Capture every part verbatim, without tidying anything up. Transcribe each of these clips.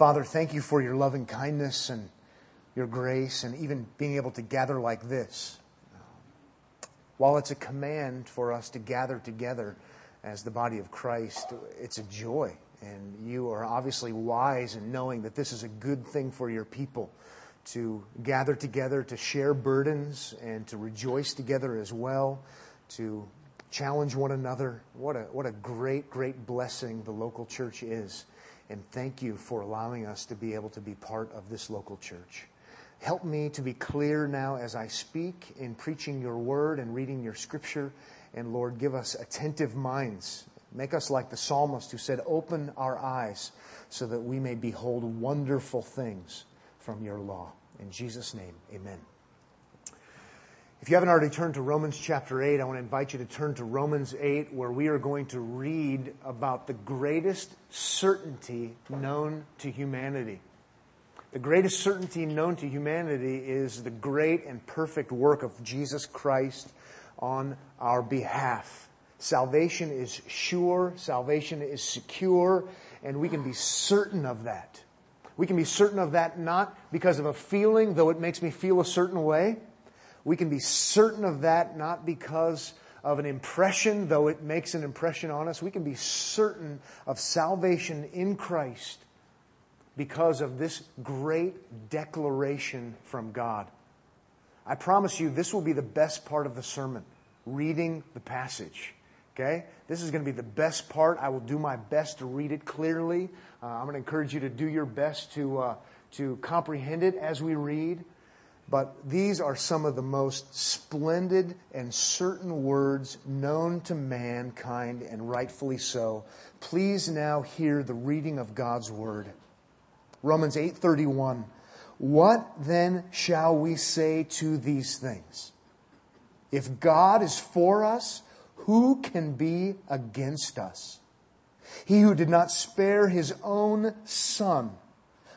Father, thank you for your loving kindness and your grace and even being able to gather like this. While it's a command for us to gather together as the body of Christ, it's a joy. And you are obviously wise in knowing that this is a good thing for your people to gather together, to share burdens, and to rejoice together as well, to challenge one another. What a what a great, great blessing the local church is. And thank you for allowing us to be able to be part of this local church. Help me to be clear now as I speak in preaching your word and reading your scripture. And Lord, give us attentive minds. Make us like the psalmist who said, "Open our eyes so that we may behold wonderful things from your law." In Jesus' name, amen. If you haven't already turned to Romans chapter eight, I want to invite you to turn to Romans eight, where we are going to read about the greatest certainty known to humanity. The greatest certainty known to humanity is the great and perfect work of Jesus Christ on our behalf. Salvation is sure, salvation is secure, and we can be certain of that. We can be certain of that not because of a feeling, though it makes me feel a certain way. We can be certain of that not because of an impression, though it makes an impression on us. We can be certain of salvation in Christ because of this great declaration from God. I promise you, this will be the best part of the sermon, reading the passage. Okay? This is going to be the best part. I will do my best to read it clearly. Uh, I'm going to encourage you to do your best to uh, to comprehend it as we read. But these are some of the most splendid and certain words known to mankind, and rightfully so. Please now hear the reading of God's word. Romans eight thirty-one. What then shall we say to these things? If God is for us, who can be against us? He who did not spare his own son,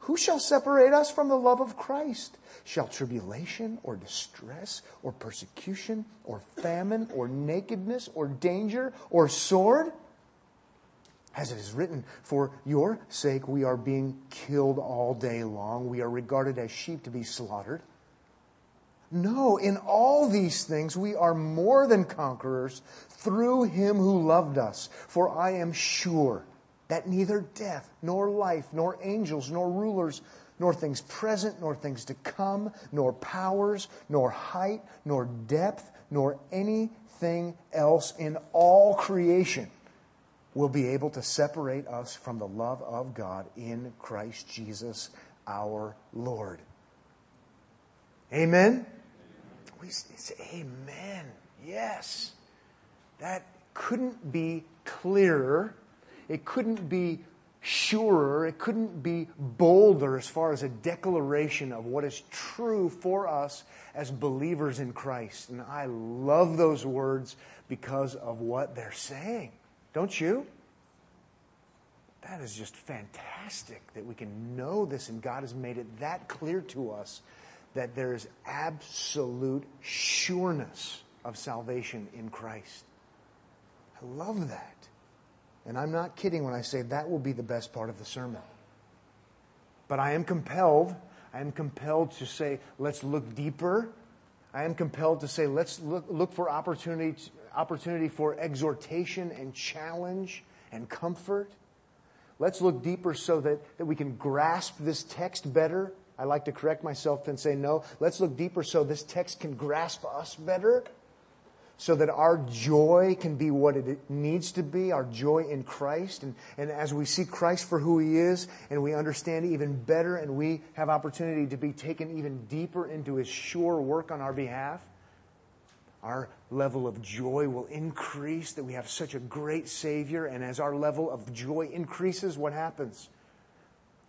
Who shall separate us from the love of Christ? Shall tribulation or distress or persecution or famine or nakedness or danger or sword? As it is written, for your sake we are being killed all day long. We are regarded as sheep to be slaughtered. No, in all these things we are more than conquerors through him who loved us. For I am sure that neither death, nor life, nor angels, nor rulers, nor things present, nor things to come, nor powers, nor height, nor depth, nor anything else in all creation will be able to separate us from the love of God in Christ Jesus our Lord. Amen? We say amen. Yes. That couldn't be clearer. It couldn't be surer, it couldn't be bolder as far as a declaration of what is true for us as believers in Christ. And I love those words because of what they're saying. Don't you? That is just fantastic that we can know this, and God has made it that clear to us that there is absolute sureness of salvation in Christ. I love that. And I'm not kidding when I say that will be the best part of the sermon. But I am compelled, I am compelled to say, let's look deeper. I am compelled to say, let's look, look for opportunity, opportunity for exhortation and challenge and comfort. Let's look deeper so that, that we can grasp this text better. I like to correct myself and say, no, let's look deeper so this text can grasp us better. So that our joy can be what it needs to be, our joy in Christ. And, and as we see Christ for who He is, and we understand even better, and we have opportunity to be taken even deeper into His sure work on our behalf, our level of joy will increase, that we have such a great Savior. And as our level of joy increases, what happens?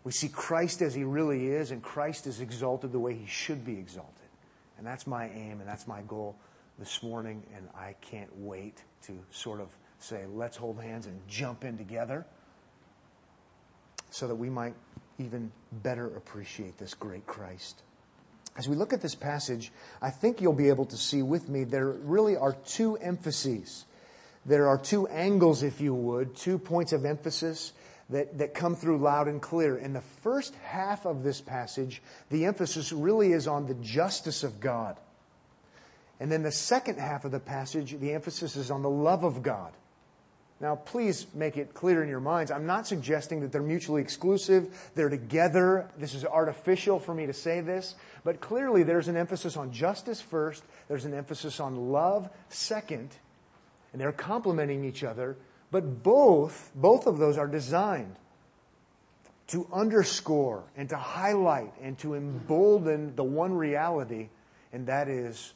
We see Christ as he really is, and Christ is exalted the way he should be exalted. And that's my aim, and that's my goal this morning, and I can't wait to sort of say, let's hold hands and jump in together so that we might even better appreciate this great Christ. As we look at this passage, I think you'll be able to see with me there really are two emphases. There are two angles, if you would, two points of emphasis that, that come through loud and clear. In the first half of this passage, the emphasis really is on the justice of God. And then the second half of the passage, the emphasis is on the love of God. Now, please make it clear in your minds, I'm not suggesting that they're mutually exclusive, they're together. This is artificial for me to say this. But clearly there's an emphasis on justice first, there's an emphasis on love second, and they're complementing each other. But both, both of those are designed to underscore and to highlight and to embolden the one reality, and that is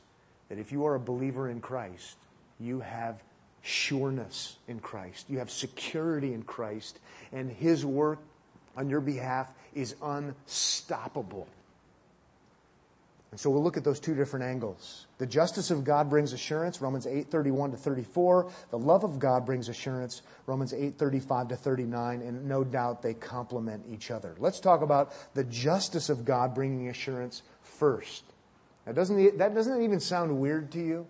that if you are a believer in Christ, you have sureness in Christ. You have security in Christ, and His work on your behalf is unstoppable. And so we'll look at those two different angles. The justice of God brings assurance, Romans eight, thirty-one to thirty-four. The love of God brings assurance, Romans eight, thirty-five to thirty-nine. And no doubt they complement each other. Let's talk about the justice of God bringing assurance first. Now, doesn't that doesn't even sound weird to you?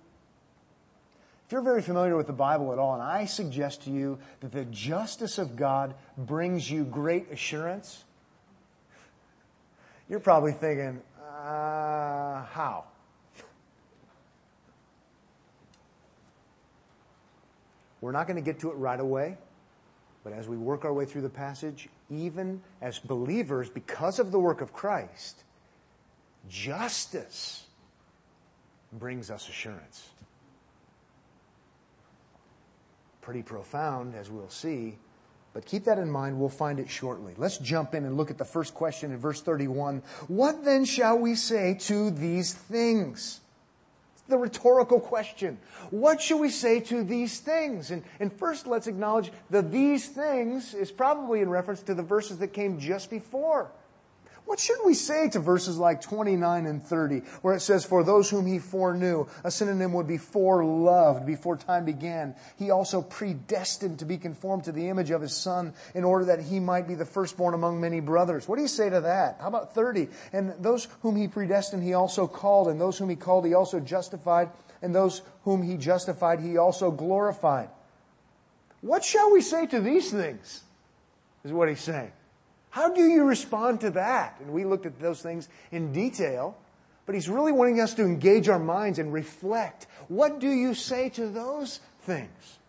If you're very familiar with the Bible at all, and I suggest to you that the justice of God brings you great assurance, you're probably thinking, Uh, how? We're not going to get to it right away, but as we work our way through the passage, even as believers, because of the work of Christ, justice brings us assurance. Pretty profound, as we'll see. But keep that in mind. We'll find it shortly. Let's jump in and look at the first question in verse thirty-one. What then shall we say to these things? It's the rhetorical question. What should we say to these things? And, and first, let's acknowledge that these things is probably in reference to the verses that came just before. What should we say to verses like twenty-nine and thirty, where it says, for those whom he foreknew? A synonym would be foreloved, before time began. He also predestined to be conformed to the image of his Son, in order that he might be the firstborn among many brothers. What do you say to that? How about thirty? And those whom he predestined, he also called. And those whom he called, he also justified. And those whom he justified, he also glorified. What shall we say to these things? Is what he's saying. How do you respond to that? And we looked at those things in detail, but he's really wanting us to engage our minds and reflect. What do you say to those things?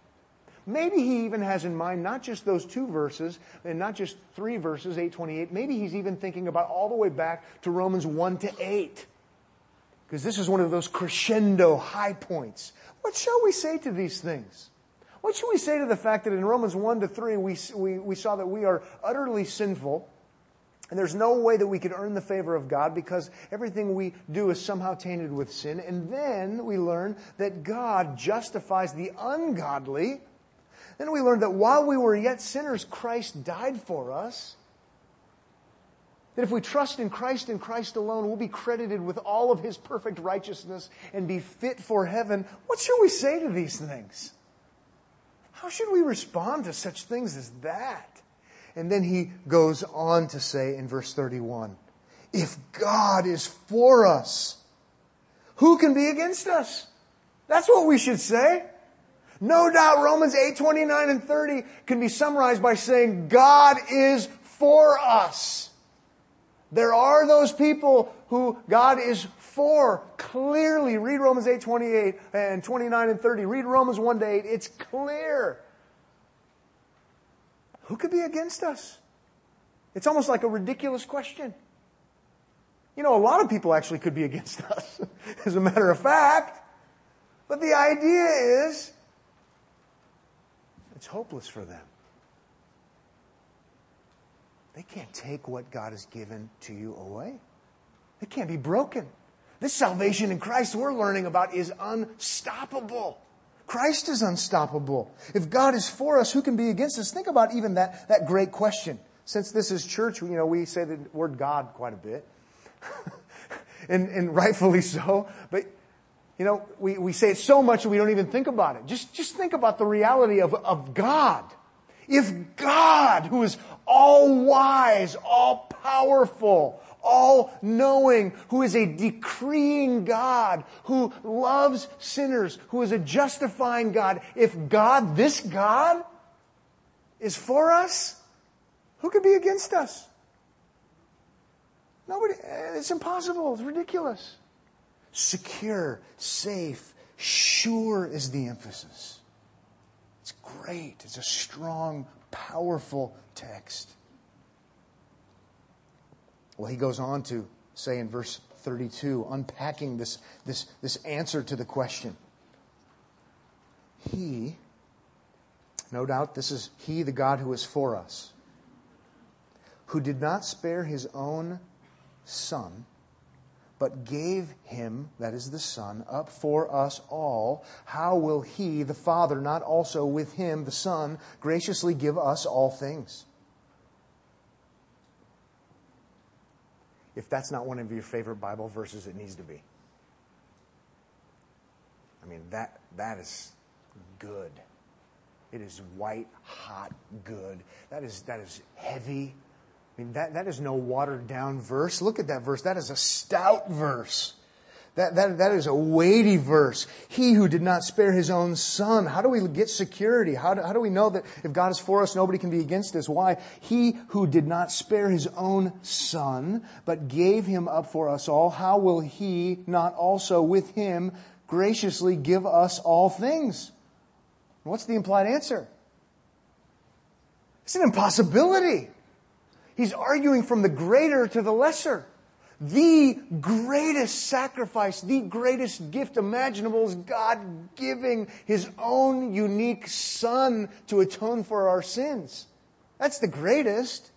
Maybe he even has in mind not just those two verses and not just three verses, eight twenty-eight. Maybe he's even thinking about all the way back to Romans one to eight. Because this is one of those crescendo high points. What shall we say to these things? What should we say to the fact that in Romans one to three, we, we, we saw that we are utterly sinful, and there's no way that we could earn the favor of God because everything we do is somehow tainted with sin. And then we learn that God justifies the ungodly. Then we learn that while we were yet sinners, Christ died for us. That if we trust in Christ and Christ alone, we'll be credited with all of His perfect righteousness and be fit for heaven. What should we say to these things? How should we respond to such things as that? And then he goes on to say in verse thirty-one, if God is for us, who can be against us? That's what we should say. No doubt Romans eight, twenty-nine, and thirty can be summarized by saying God is for us. There are those people who God is for. Clearly, read Romans eight, twenty-eight and twenty-nine and thirty. Read Romans one to eight. It's clear. Who could be against us? It's almost like a ridiculous question. You know, a lot of people actually could be against us, as a matter of fact. But the idea is, it's hopeless for them. They can't take what God has given to you away. It can't be broken. This salvation in Christ we're learning about is unstoppable. Christ is unstoppable. If God is for us, who can be against us? Think about even that, that great question. Since this is church, you know, we say the word God quite a bit. and, and rightfully so. But, you know, we, we say it so much that we don't even think about it. Just, just think about the reality of, of God. If God, who is all-wise, all-powerful, all-knowing, who is a decreeing God, who loves sinners, who is a justifying God, if God, this God, is for us, who could be against us? Nobody. It's impossible. It's ridiculous. Secure, safe, sure is the emphasis. It's great. It's a strong, powerful text. Well, he goes on to say in verse thirty-two, unpacking this, this, this answer to the question. He, no doubt this is He, the God who is for us, who did not spare His own Son, but gave Him, that is the Son, up for us all, how will He, the Father, not also with Him, the Son, graciously give us all things? If that's not one of your favorite Bible verses, it needs to be. I mean, that that is good. It is white, hot, good. That is that is heavy. I mean, that, that is no watered-down verse. Look at that verse. That is a stout verse. That, that, that is a weighty verse. He who did not spare His own Son. How do we get security? How do, how do we know that if God is for us, nobody can be against us? Why? He who did not spare His own Son, but gave Him up for us all, how will He not also with Him graciously give us all things? What's the implied answer? It's an impossibility. He's arguing from the greater to the lesser. The greatest sacrifice, the greatest gift imaginable is God giving His own unique Son to atone for our sins. That's the greatest.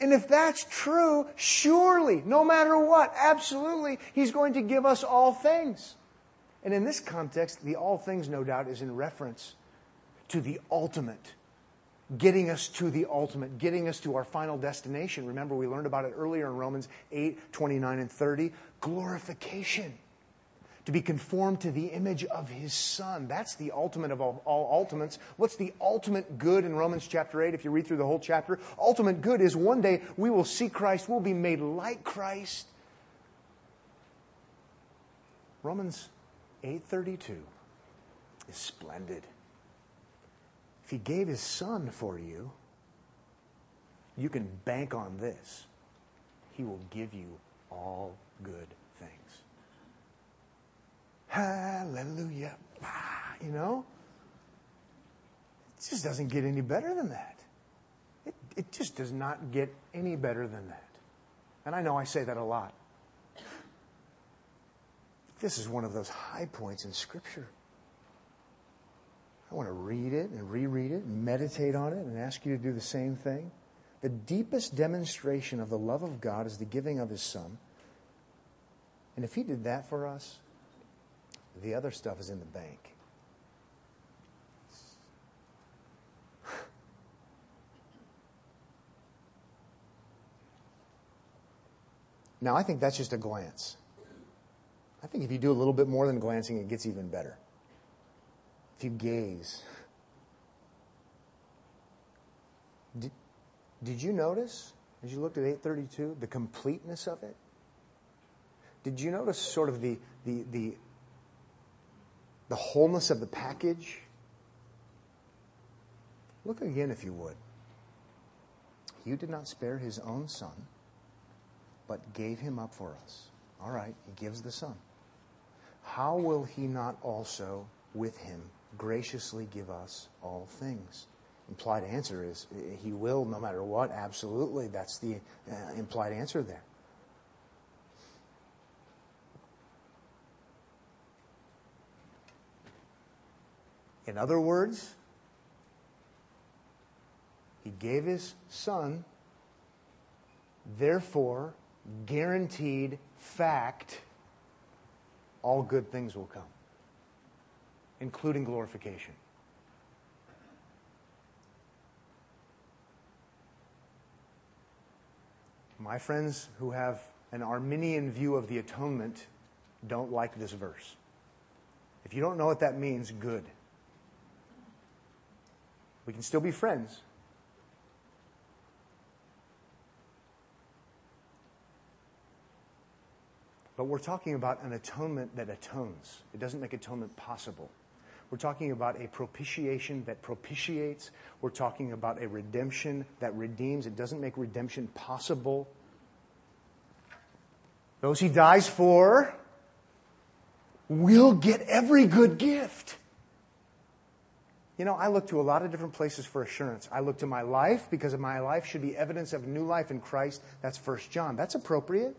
And if that's true, surely, no matter what, absolutely, He's going to give us all things. And in this context, the all things, no doubt, is in reference to the ultimate, getting us to the ultimate, getting us to our final destination. Remember, we learned about it earlier in Romans eight, twenty-nine, and thirty. Glorification. To be conformed to the image of His Son. That's the ultimate of all, all ultimates. What's the ultimate good in Romans chapter eight, if you read through the whole chapter? Ultimate good is one day we will see Christ, we'll be made like Christ. Romans eight thirty-two is splendid. If He gave His Son for you, you can bank on this. He will give you all good things. Hallelujah. You know? It just doesn't get any better than that. It, it just does not get any better than that. And I know I say that a lot. This is one of those high points in Scripture. I want to read it and reread it and meditate on it and ask you to do the same thing. The deepest demonstration of the love of God is the giving of His Son. And if He did that for us, the other stuff is in the bank. Now, I think that's just a glance. I think if you do a little bit more than glancing, it gets even better. If you gaze. Did, did you notice, as you looked at eight thirty-two, the completeness of it? Did you notice sort of the the the, the wholeness of the package? Look again, if you would. You did not spare His own Son, but gave Him up for us. All right, He gives the Son. How will He not also with Him graciously give us all things? Implied answer is He will, no matter what. Absolutely, that's the uh, implied answer there. In other words, He gave His Son, therefore, guaranteed fact, all good things will come, including glorification. My friends who have an Arminian view of the atonement don't like this verse. If you don't know what that means, good. We can still be friends. But we're talking about an atonement that atones. It doesn't make atonement possible. We're talking about a propitiation that propitiates. We're talking about a redemption that redeems. It doesn't make redemption possible. Those he dies for will get every good gift. You know, I look to a lot of different places for assurance. I look to my life because my life should be evidence of new life in Christ. That's First John. That's appropriate.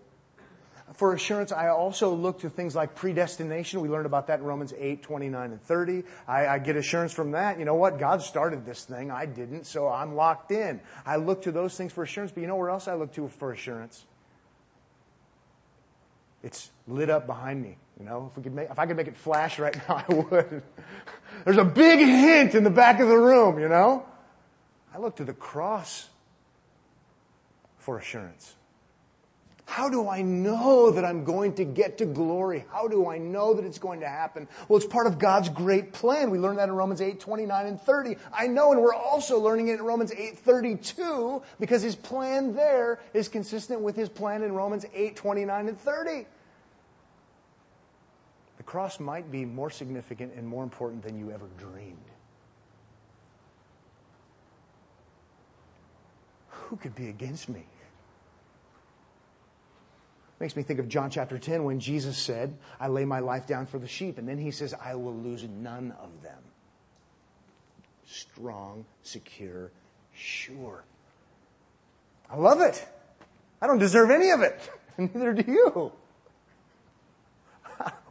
For assurance, I also look to things like predestination. We learned about that in Romans eight, twenty-nine, and thirty. I, I get assurance from that. You know what? God started this thing. I didn't, so I'm locked in. I look to those things for assurance, but you know where else I look to for assurance? It's lit up behind me. You know, if we could make, if I could make it flash right now, I would. There's a big hint in the back of the room, you know? I look to the cross for assurance. How do I know that I'm going to get to glory? How do I know that it's going to happen? Well, it's part of God's great plan. We learned that in Romans eight, twenty-nine, and thirty. I know, and we're also learning it in Romans eight, thirty-two, because His plan there is consistent with His plan in Romans eight, twenty-nine, and thirty. The cross might be more significant and more important than you ever dreamed. Who could be against me? Makes me think of John chapter ten when Jesus said, I lay my life down for the sheep. And then He says, I will lose none of them. Strong, secure, sure. I love it. I don't deserve any of it. Neither do you.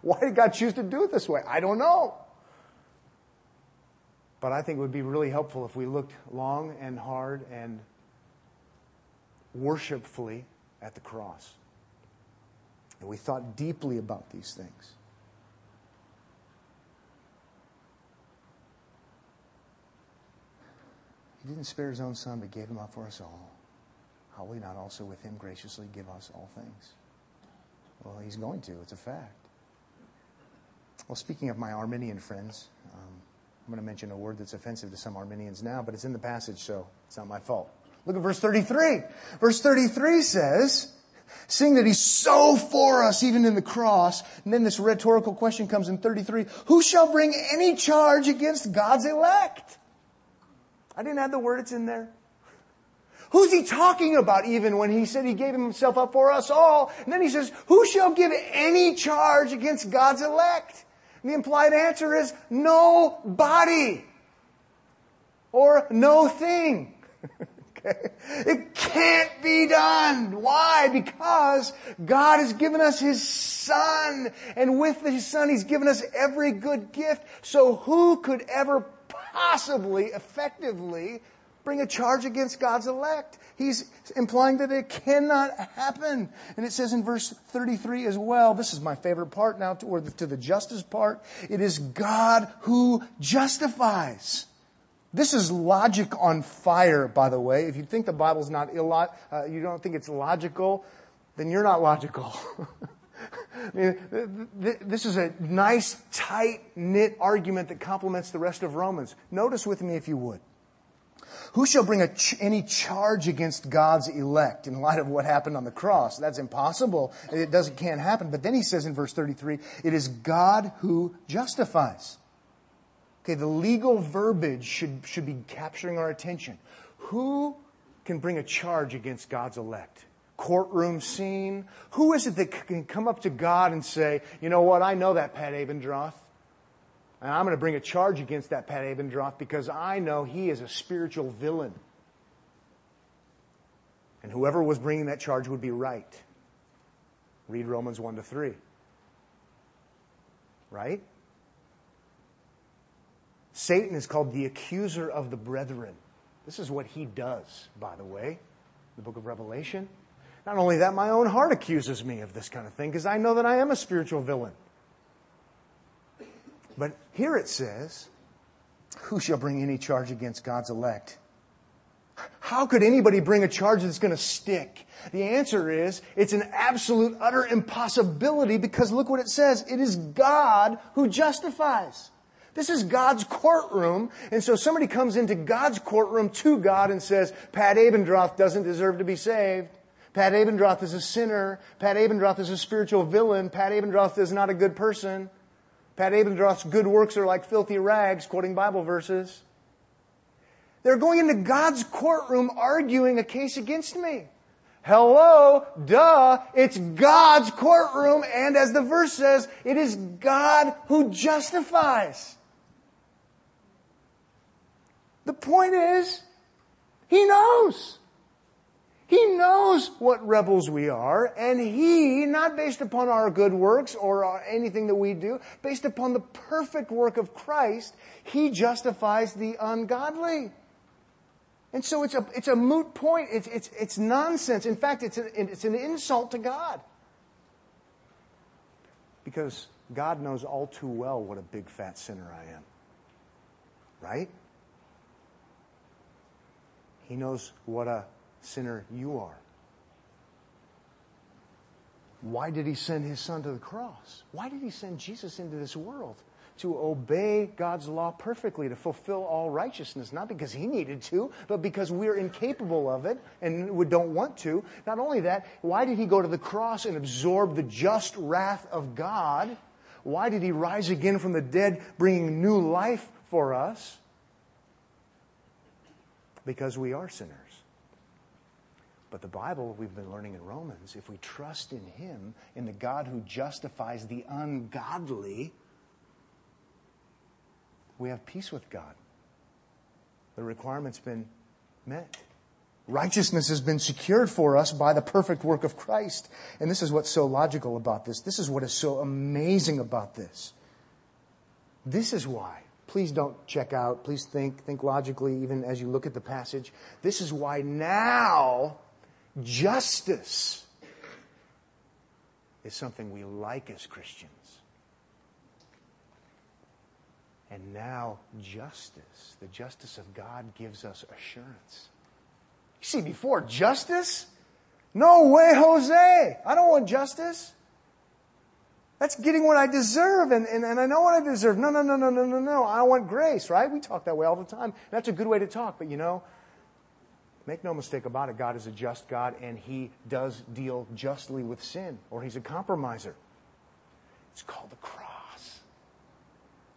Why did God choose to do it this way? I don't know. But I think it would be really helpful if we looked long and hard and worshipfully at the cross. And we thought deeply about these things. He didn't spare His own Son, but gave Him up for us all. How will He not also with Him graciously give us all things? Well, He's going to. It's a fact. Well, speaking of my Arminian friends, um, I'm going to mention a word that's offensive to some Arminians now, but it's in the passage, so it's not my fault. Look at verse thirty-three. Verse thirty-three says, seeing that He's so for us, even in the cross. And then this rhetorical question comes in thirty-three. Who shall bring any charge against God's elect? I didn't add the word. It's in there. Who's He talking about even when He said He gave Himself up for us all? And then He says, who shall give any charge against God's elect? And the implied answer is nobody. Or no thing. It can't be done. Why? Because God has given us His Son. And with His Son, He's given us every good gift. So who could ever possibly, effectively, bring a charge against God's elect? He's implying that it cannot happen. And it says in verse thirty-three as well, this is my favorite part now, or to the justice part, it is God who justifies. This is logic on fire, by the way. If you think the Bible's not illo- uh, you don't think it's logical, then you're not logical. I mean, th- th- this is a nice, tight-knit argument that complements the rest of Romans. Notice with me, if you would. Who shall bring a ch- any charge against God's elect in light of what happened on the cross? That's impossible. It doesn't can't happen. But then he says in verse thirty-three, it is God who justifies. Okay, the legal verbiage should, should be capturing our attention. Who can bring a charge against God's elect? Courtroom scene? Who is it that can come up to God and say, you know what, I know that Pat Abendroth, and I'm going to bring a charge against that Pat Abendroth because I know he is a spiritual villain. And whoever was bringing that charge would be right. Read Romans one to three. Right? Satan is called the accuser of the brethren. This is what he does, by the way, the book of Revelation. Not only that, my own heart accuses me of this kind of thing because I know that I am a spiritual villain. But here it says, who shall bring any charge against God's elect? How could anybody bring a charge that's going to stick? The answer is, it's an absolute, utter impossibility, because look what it says. It is God who justifies. This is God's courtroom. And so somebody comes into God's courtroom to God and says, Pat Abendroth doesn't deserve to be saved. Pat Abendroth is a sinner. Pat Abendroth is a spiritual villain. Pat Abendroth is not a good person. Pat Abendroth's good works are like filthy rags, quoting Bible verses. They're going into God's courtroom arguing a case against me. Hello, duh, it's God's courtroom, and as the verse says, it is God who justifies. The point is, He knows. He knows what rebels we are, and He, not based upon our good works or anything that we do, based upon the perfect work of Christ, He justifies the ungodly. And so it's a it's a moot point. It's it's it's nonsense. In fact, it's a, it's an insult to God, because God knows all too well what a big fat sinner I am. Right? He knows what a sinner you are. Why did He send His Son to the cross? Why did He send Jesus into this world? To obey God's law perfectly, to fulfill all righteousness, not because He needed to, but because we're incapable of it and we don't want to. Not only that, why did He go to the cross and absorb the just wrath of God? Why did He rise again from the dead, bringing new life for us? Because we are sinners. But the Bible, we've been learning in Romans, if we trust in Him, in the God who justifies the ungodly, we have peace with God. The requirement's been met. Righteousness has been secured for us by the perfect work of Christ. And this is what's so logical about this. This is what is so amazing about this. This is why. Please don't check out. Please think. Think logically, even as you look at the passage. This is why now justice is something we like as Christians. And now justice, the justice of God, gives us assurance. You see, before, justice? No way, Jose! I don't want justice. That's getting what I deserve, and, and, and I know what I deserve. No, no, no, no, no, no, no. I want grace, right? We talk that way all the time. That's a good way to talk, but you know, make no mistake about it, God is a just God, and He does deal justly with sin, or He's a compromiser. It's called the cross.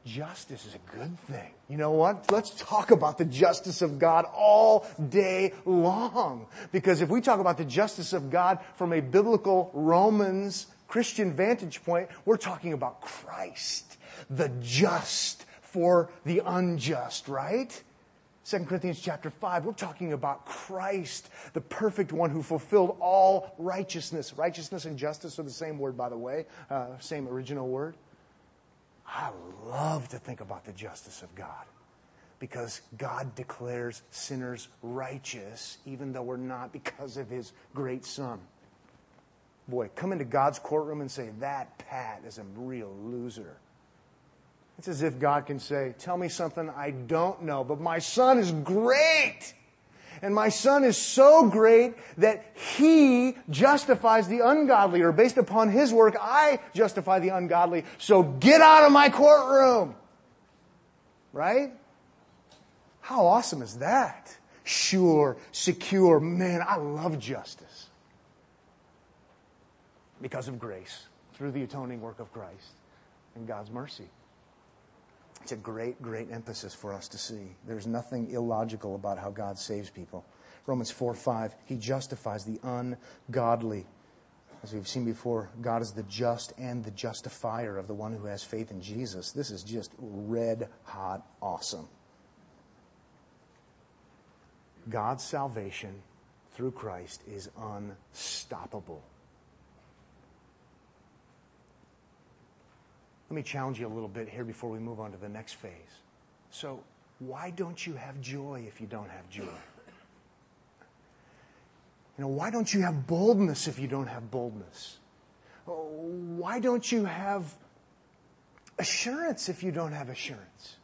Justice is a good thing. You know what? Let's talk about the justice of God all day long. Because if we talk about the justice of God from a biblical Romans Christian vantage point, we're talking about Christ, the just for the unjust, right? Second Corinthians chapter five, we're talking about Christ, the perfect one who fulfilled all righteousness. Righteousness and justice are the same word, by the way, uh, same original word. I love to think about the justice of God, because God declares sinners righteous even though we're not, because of His great Son. Boy, come into God's courtroom and say, that Pat is a real loser. It's as if God can say, tell me something I don't know, but my Son is great. And my Son is so great that He justifies the ungodly, or based upon His work, I justify the ungodly. So get out of my courtroom. Right? How awesome is that? Sure, secure. Man, I love justice. Because of grace, through the atoning work of Christ and God's mercy. It's a great, great emphasis for us to see. There's nothing illogical about how God saves people. Romans four five, He justifies the ungodly. As we've seen before, God is the just and the justifier of the one who has faith in Jesus. This is just red hot awesome. God's salvation through Christ is unstoppable. Let me challenge you a little bit here before we move on to the next phase. So, why don't you have joy if you don't have joy? You know, why don't you have boldness if you don't have boldness? Why don't you have assurance if you don't have assurance?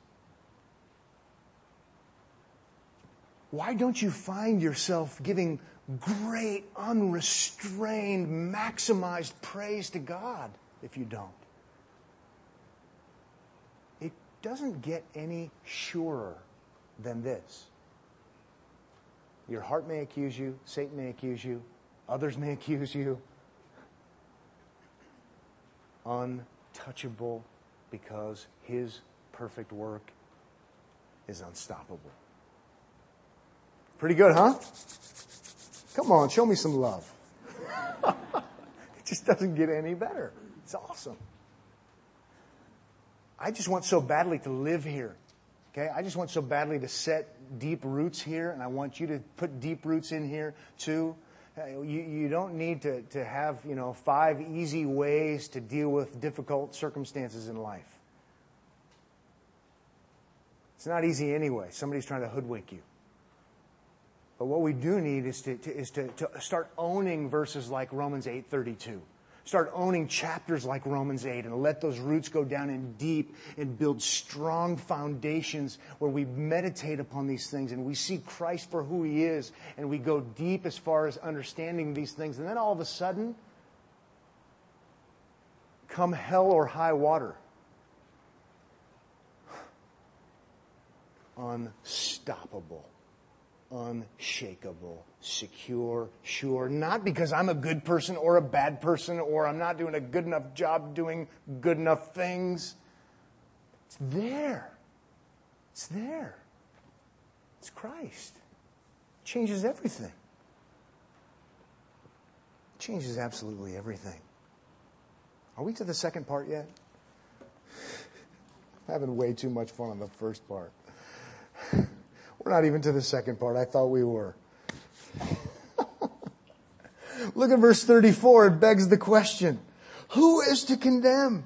why don't you find yourself giving great, unrestrained, maximized praise to God if you don't? It doesn't get any surer than this. Your heart may accuse you, Satan may accuse you, others may accuse you. Untouchable, because His perfect work is unstoppable. Pretty good, huh? Come on, show me some love. It just doesn't get any better. It's awesome. I just want so badly to live here. Okay? I just want so badly to set deep roots here, and I want you to put deep roots in here too. You, you don't need to, to have, you know, five easy ways to deal with difficult circumstances in life. It's not easy anyway. Somebody's trying to hoodwink you. But what we do need is to, to is to, to start owning verses like Romans eight thirty-two. Start owning chapters like Romans eight and let those roots go down in deep and build strong foundations where we meditate upon these things and we see Christ for who He is and we go deep as far as understanding these things. And then all of a sudden, come hell or high water, unstoppable, unshakable, secure, sure, not because I'm a good person or a bad person or I'm not doing a good enough job doing good enough things. It's there. It's there. It's Christ. It changes everything. It changes absolutely everything. Are we to the second part yet? I'm having way too much fun on the first part. We're not even to the second part. I thought we were. Look at verse thirty-four. It begs the question, who is to condemn?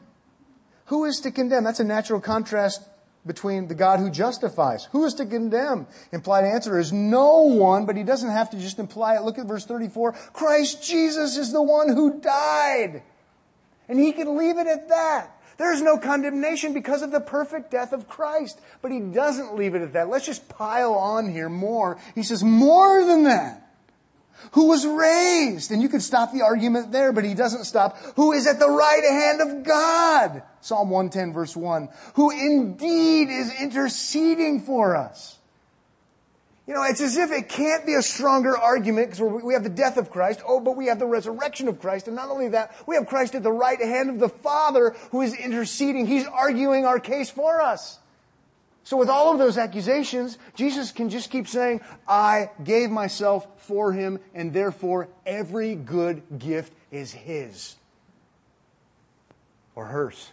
Who is to condemn? That's a natural contrast between the God who justifies. Who is to condemn? Implied answer is no one, but He doesn't have to just imply it. Look at verse thirty-four. Christ Jesus is the one who died. And He can leave it at that. There is no condemnation because of the perfect death of Christ. But He doesn't leave it at that. Let's just pile on here more. He says, more than that, who was raised. And you could stop the argument there, but he doesn't stop. Who is at the right hand of God. Psalm one ten verse one. Who indeed is interceding for us. You know, it's as if it can't be a stronger argument because we have the death of Christ. Oh, but we have the resurrection of Christ. And not only that, we have Christ at the right hand of the Father who is interceding. He's arguing our case for us. So with all of those accusations, Jesus can just keep saying, I gave myself for Him and therefore every good gift is His or hers.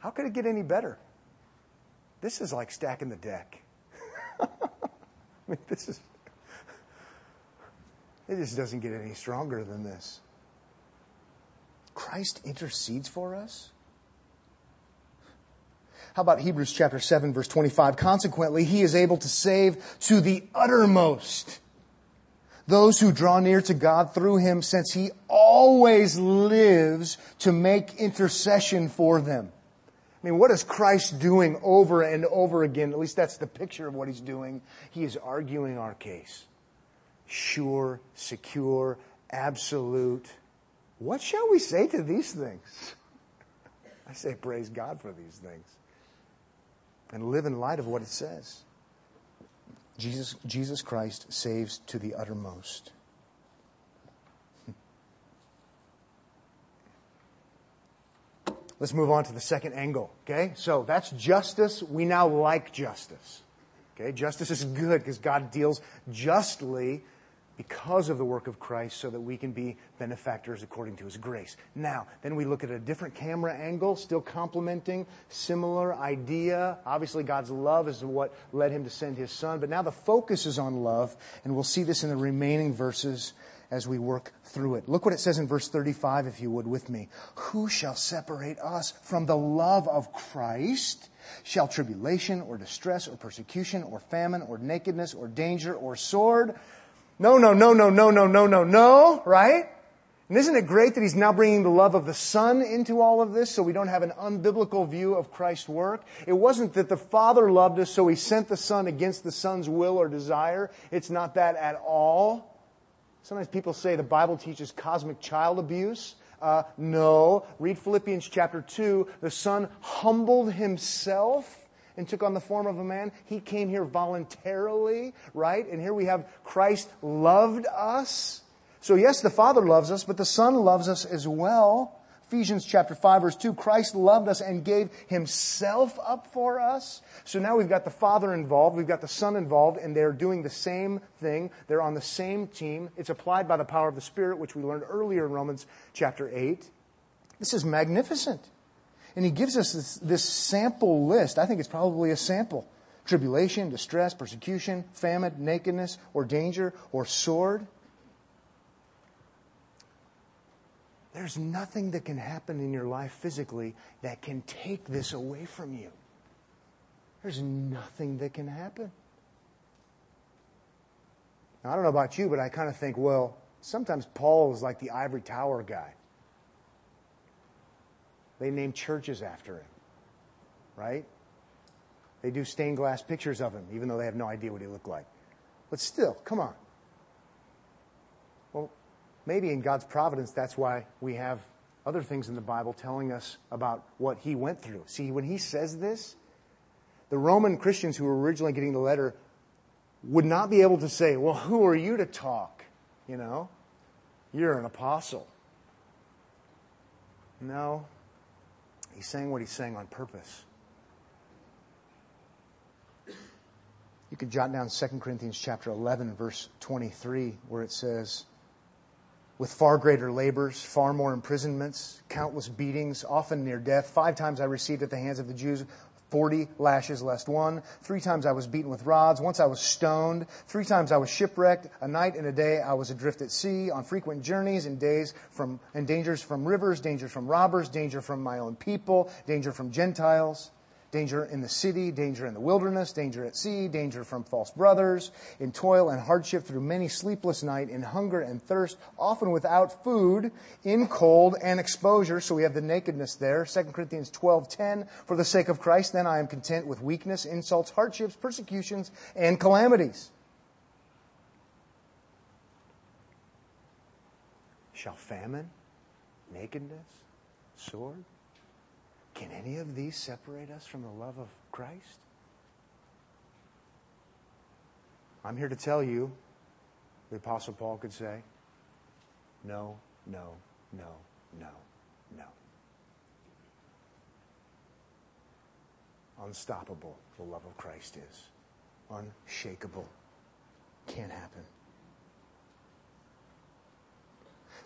How could it get any better? This is like stacking the deck. I mean, this is, it just doesn't get any stronger than this. Christ intercedes for us? How about Hebrews chapter seven, verse twenty-five? Consequently, He is able to save to the uttermost those who draw near to God through Him, since He always lives to make intercession for them. I mean, what is Christ doing over and over again? At least that's the picture of what He's doing. He is arguing our case. Sure, secure, absolute. What shall we say to these things? I say praise God for these things. And live in light of what it says. Jesus, Jesus Christ saves to the uttermost. Let's move on to the second angle, okay? So that's justice. We now like justice, okay? Justice is good because God deals justly because of the work of Christ so that we can be benefactors according to His grace. Now, then we look at a different camera angle, still complementing, similar idea. Obviously, God's love is what led Him to send His Son, but now the focus is on love, and we'll see this in the remaining verses as we work through it. Look what it says in verse thirty-five, if you would, with me. Who shall separate us from the love of Christ? Shall tribulation or distress or persecution or famine or nakedness or danger or sword? No, no, no, no, no, no, no, no, no, right? And isn't it great that he's now bringing the love of the Son into all of this so we don't have an unbiblical view of Christ's work? It wasn't that the Father loved us so he sent the Son against the Son's will or desire. It's not that at all. Sometimes people say the Bible teaches cosmic child abuse. Uh, no. Read Philippians chapter two. The Son humbled himself and took on the form of a man. He came here voluntarily, right? And here we have Christ loved us. So yes, the Father loves us, but the Son loves us as well. Ephesians chapter five, verse two, Christ loved us and gave himself up for us. So now we've got the Father involved, we've got the Son involved, and they're doing the same thing. They're on the same team. It's applied by the power of the Spirit, which we learned earlier in Romans chapter eight. This is magnificent. And he gives us this, this sample list. I think it's probably a sample. Tribulation, distress, persecution, famine, nakedness, or danger, or sword. There's nothing that can happen in your life physically that can take this away from you. There's nothing that can happen. Now, I don't know about you, but I kind of think, well, sometimes Paul is like the ivory tower guy. They name churches after him, right? They do stained glass pictures of him, even though they have no idea what he looked like. But still, come on. Well, maybe in God's providence, that's why we have other things in the Bible telling us about what he went through. See, when he says this, the Roman Christians who were originally getting the letter would not be able to say, well, who are you to talk? You know, you're an apostle. No. He's saying what he's saying on purpose. You could jot down Second Corinthians chapter eleven, verse twenty-three, where it says, with far greater labors, far more imprisonments, countless beatings, often near death. Five times I received at the hands of the Jews forty lashes less one. Three times I was beaten with rods. Once I was stoned. Three times I was shipwrecked. A night and a day I was adrift at sea, on frequent journeys and days from and dangers from rivers, dangers from robbers, danger from my own people, danger from Gentiles, danger in the city, danger in the wilderness, danger at sea, danger from false brothers, in toil and hardship through many sleepless nights, in hunger and thirst, often without food, in cold and exposure. So we have the nakedness there. Second Corinthians twelve ten, for the sake of Christ, then I am content with weakness, insults, hardships, persecutions, and calamities. Shall famine, nakedness, sword? Can any of these separate us from the love of Christ? I'm here to tell you, the Apostle Paul could say, no, no, no, no, no. Unstoppable, the love of Christ is. Unshakable. Can't happen.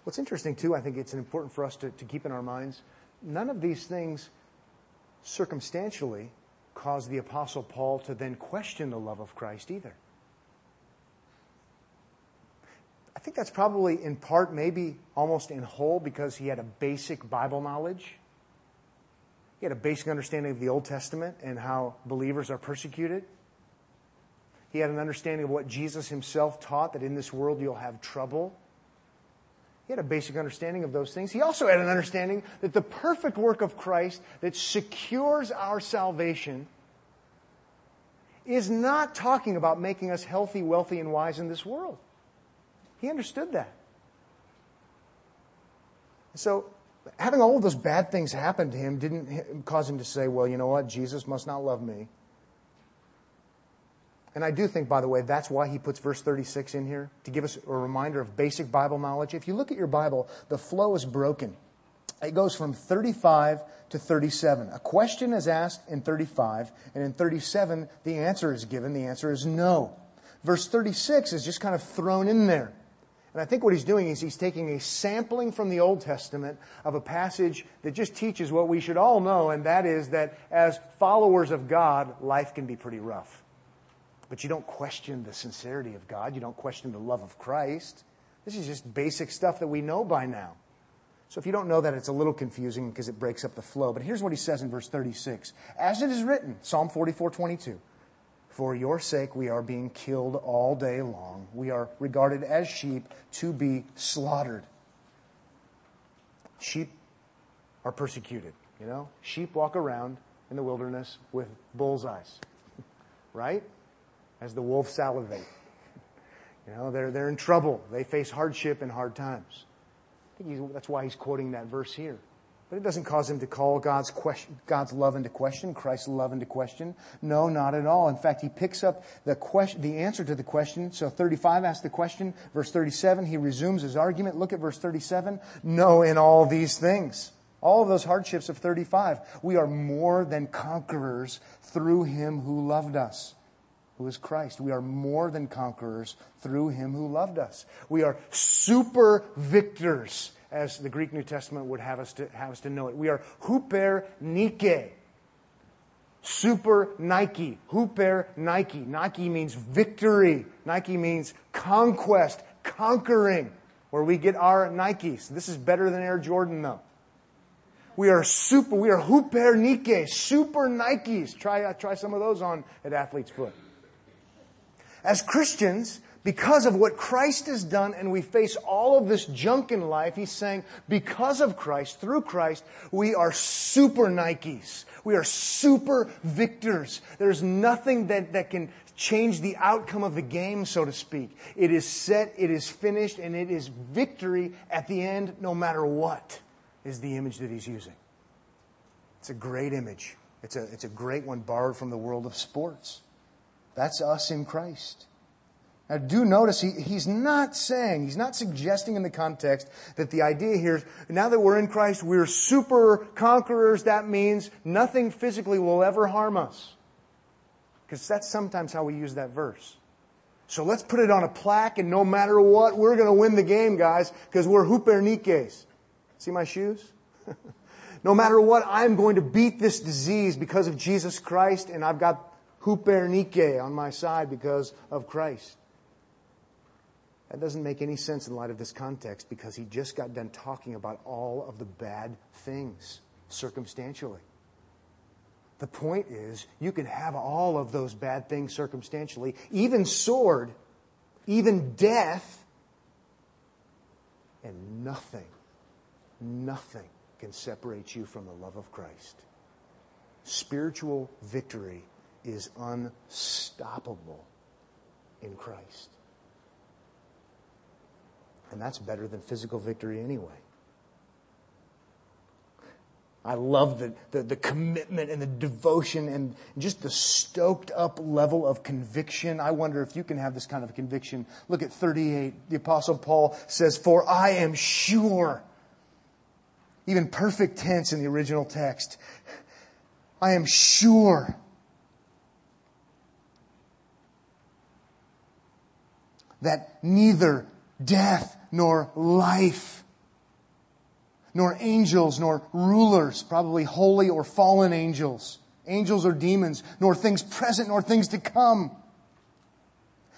What's interesting, too, I think it's important for us to, to keep in our minds, none of these things circumstantially caused the Apostle Paul to then question the love of Christ either. I think that's probably in part, maybe almost in whole, because he had a basic Bible knowledge. He had a basic understanding of the Old Testament and how believers are persecuted. He had an understanding of what Jesus himself taught, that in this world you'll have trouble. He had a basic understanding of those things. He also had an understanding that the perfect work of Christ that secures our salvation is not talking about making us healthy, wealthy, and wise in this world. He understood that. So, having all of those bad things happen to him didn't cause him to say, well, you know what, Jesus must not love me. And I do think, by the way, that's why he puts verse thirty-six in here, to give us a reminder of basic Bible knowledge. If you look at your Bible, the flow is broken. It goes from thirty-five to thirty-seven. A question is asked in thirty-five, and in thirty-seven, the answer is given. The answer is no. Verse thirty-six is just kind of thrown in there. And I think what he's doing is he's taking a sampling from the Old Testament of a passage that just teaches what we should all know, and that is that as followers of God, life can be pretty rough. But you don't question the sincerity of God. You don't question the love of Christ. This is just basic stuff that we know by now. So if you don't know that, it's a little confusing because it breaks up the flow. But here's what he says in verse thirty-six. As it is written, Psalm forty-four twenty-two, for your sake we are being killed all day long. We are regarded as sheep to be slaughtered. sheep are persecuted. You know, sheep walk around in the wilderness with bullseyes, right? As the wolves salivate. You know, they're, they're in trouble. They face hardship and hard times. I think he's, that's why he's quoting that verse here. But it doesn't cause him to call God's question, God's love into question, Christ's love into question. No, not at all. In fact, he picks up the question, the answer to the question. So thirty-five asks the question. Verse thirty-seven, he resumes his argument. Look at verse thirty-seven. No, in all these things, all of those hardships of thirty-five, we are more than conquerors through him who loved us, who is Christ. We are more than conquerors through him who loved us. We are super victors, as the Greek New Testament would have us to, have us to know it. We are huper nike, super Nike, huper Nike. Nike means victory. Nike means conquest, conquering, where we get our Nikes. This is better than Air Jordan, though. We are super, we are huper nike, super Nikes. Try, uh, try some of those on at Athlete's Foot. As Christians, because of what Christ has done and we face all of this junk in life, he's saying, because of Christ, through Christ, we are super Nikes. We are super victors. There's nothing that, that can change the outcome of the game, so to speak. It is set, it is finished, and it is victory at the end, no matter what, is the image that he's using. It's a great image. It's a, it's a great one borrowed from the world of sports. That's us in Christ. Now, do notice he, he's not saying, he's not suggesting in the context that the idea here is, now that we're in Christ, we're super conquerors. That means nothing physically will ever harm us. Because that's sometimes how we use that verse. So let's put it on a plaque, and no matter what, we're going to win the game, guys, because we're hupernikes. See my shoes? No matter what, I'm going to beat this disease because of Jesus Christ, and I've got hupernike on my side because of Christ. That doesn't make any sense in light of this context, because he just got done talking about all of the bad things circumstantially. The point is, you can have all of those bad things circumstantially, even sword, even death, and nothing, nothing can separate you from the love of Christ. Spiritual victory is unstoppable in Christ. And that's better than physical victory anyway. I love the, the, the commitment and the devotion and just the stoked up level of conviction. I wonder if you can have this kind of conviction. Look at thirty-eight. The Apostle Paul says, "For I am sure," even perfect tense in the original text, "I am sure that neither death nor life, nor angels, nor rulers," probably holy or fallen angels, angels or demons, "nor things present, nor things to come,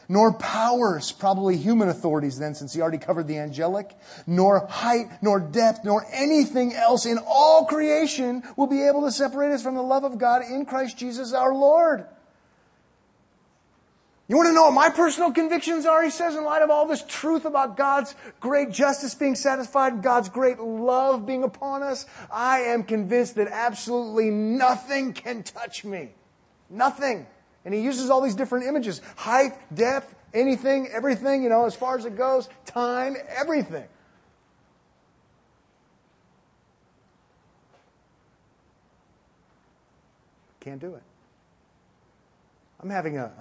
nor powers," probably human authorities then, since he already covered the angelic, "nor height, nor depth, nor anything else in all creation will be able to separate us from the love of God in Christ Jesus our Lord." You want to know what my personal convictions are, he says, in light of all this truth about God's great justice being satisfied, God's great love being upon us? I am convinced that absolutely nothing can touch me. Nothing. And he uses all these different images. Height, depth, anything, everything, you know, as far as it goes, time, everything. Can't do it. I'm having a,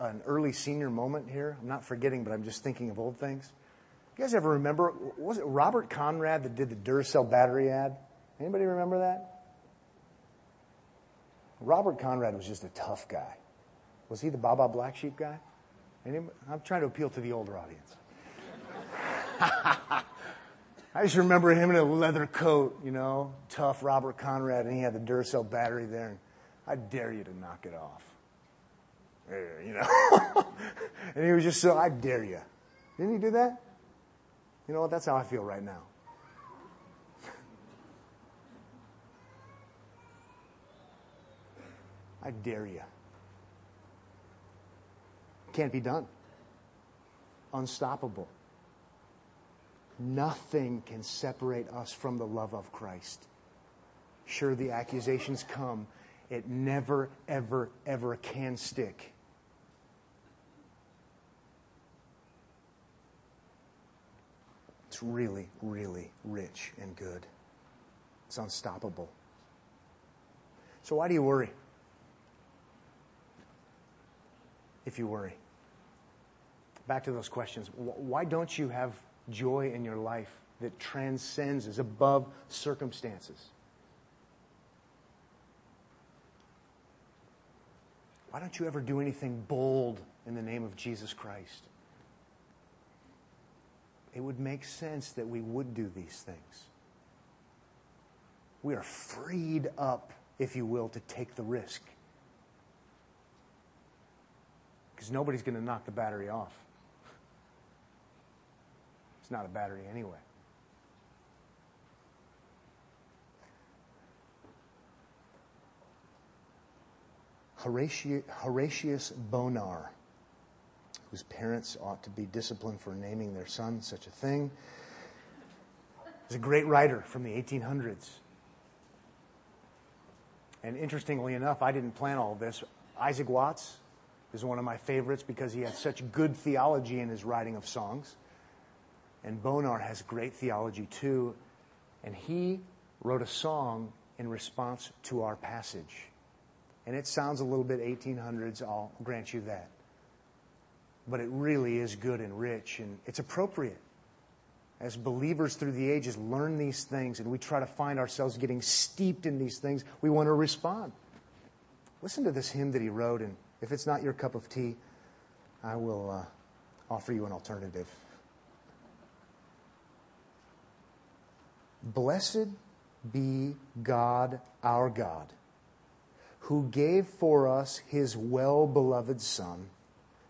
a, an early senior moment here. I'm not forgetting, but I'm just thinking of old things. You guys ever remember, was it Robert Conrad that did the Duracell battery ad? Anybody remember that? Robert Conrad was just a tough guy. Was he the Baba Black Sheep guy? Anybody? I'm trying to appeal to the older audience. I just remember him in a leather coat, you know, tough Robert Conrad, and he had the Duracell battery there. And I dare you to knock it off. You know, and he was just so, I dare you. Didn't he do that? You know what? That's how I feel right now. I dare you. Can't be done. Unstoppable. Nothing can separate us from the love of Christ. Sure, the accusations come. It never, ever, ever can stick. It's really, really rich and good. It's unstoppable. So why do you worry? If you worry. Back to those questions. Why don't you have joy in your life that transcends, is above circumstances? Why don't you ever do anything bold in the name of Jesus Christ? It would make sense that we would do these things. We are freed up, if you will, to take the risk. Because nobody's going to knock the battery off. It's not a battery anyway. Horatius Bonar, whose parents ought to be disciplined for naming their son such a thing, is a great writer from the eighteen hundreds. And interestingly enough, I didn't plan all this. Isaac Watts is one of my favorites because he has such good theology in his writing of songs. And Bonar has great theology too. And he wrote a song in response to our passage. And it sounds a little bit eighteen hundreds, I'll grant you that. But it really is good and rich, and it's appropriate. As believers through the ages learn these things, and we try to find ourselves getting steeped in these things, we want to respond. Listen to this hymn that he wrote, and if it's not your cup of tea, I will uh, offer you an alternative. Blessed be God, our God, who gave for us his well-beloved Son,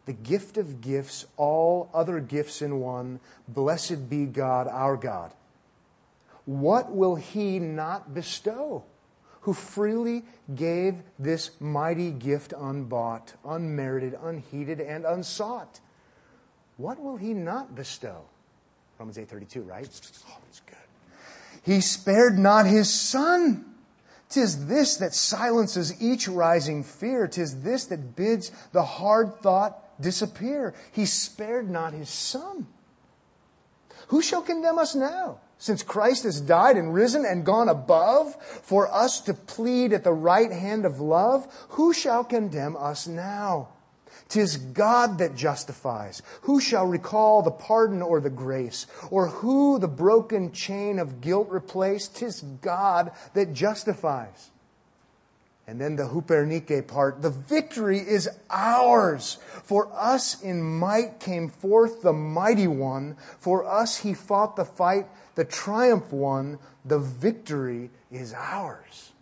the gift of gifts, all other gifts in one. Blessed be God, our God. What will he not bestow, who freely gave this mighty gift unbought, unmerited, unheeded, and unsought? What will he not bestow? Romans eight thirty-two, right? Oh, that's good. He spared not his Son. 'Tis this that silences each rising fear. 'Tis this that bids the hard thought disappear. He spared not his Son. Who shall condemn us now, since Christ has died and risen and gone above for us to plead at the right hand of love? Who shall condemn us now? 'Tis God that justifies. Who shall recall the pardon or the grace? Or who the broken chain of guilt replaced? 'Tis God that justifies. And then the Hupernique part. The victory is ours. For us in might came forth the mighty one. For us he fought the fight, the triumph won. The victory is ours.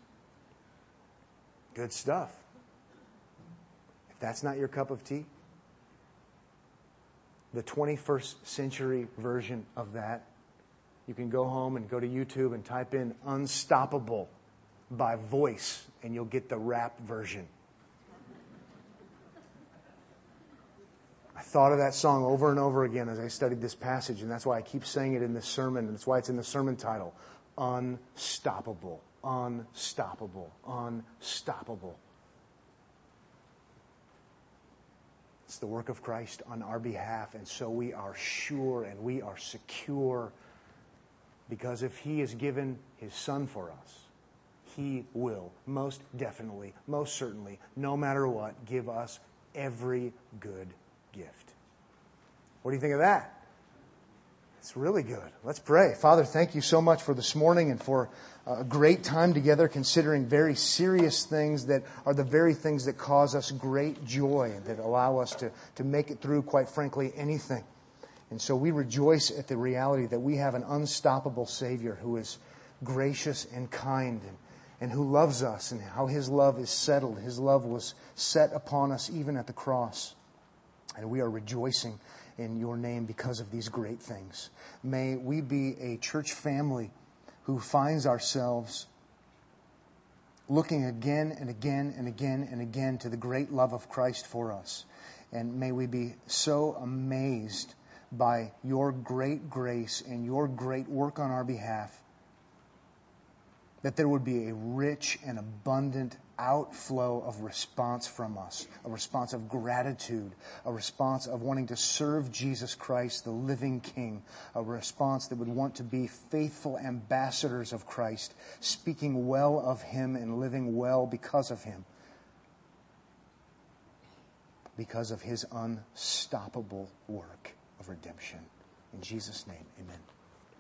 Good stuff. That's not your cup of tea? The twenty-first century version of that. You can go home and go to YouTube and type in Unstoppable by Voice, and you'll get the rap version. I thought of that song over and over again as I studied this passage, and that's why I keep saying it in this sermon, and that's why it's in the sermon title. Unstoppable, unstoppable, unstoppable. It's the work of Christ on our behalf, and so we are sure and we are secure, because if he has given his Son for us, he will most definitely, most certainly, no matter what, give us every good gift. What do you think of that? It's really good. Let's pray. Father, thank you so much for this morning and for a great time together considering very serious things that are the very things that cause us great joy and that allow us to, to make it through, quite frankly, anything. And so we rejoice at the reality that we have an unstoppable Savior who is gracious and kind and, and who loves us, and how his love is settled. His love was set upon us even at the cross. And we are rejoicing in your name because of these great things. May we be a church family who finds ourselves looking again and again and again and again to the great love of Christ for us. And may we be so amazed by your great grace and your great work on our behalf, that there would be a rich and abundant outflow of response from us, a response of gratitude, a response of wanting to serve Jesus Christ, the living King, a response that would want to be faithful ambassadors of Christ, speaking well of Him and living well because of Him, because of His unstoppable work of redemption. In Jesus' name, amen.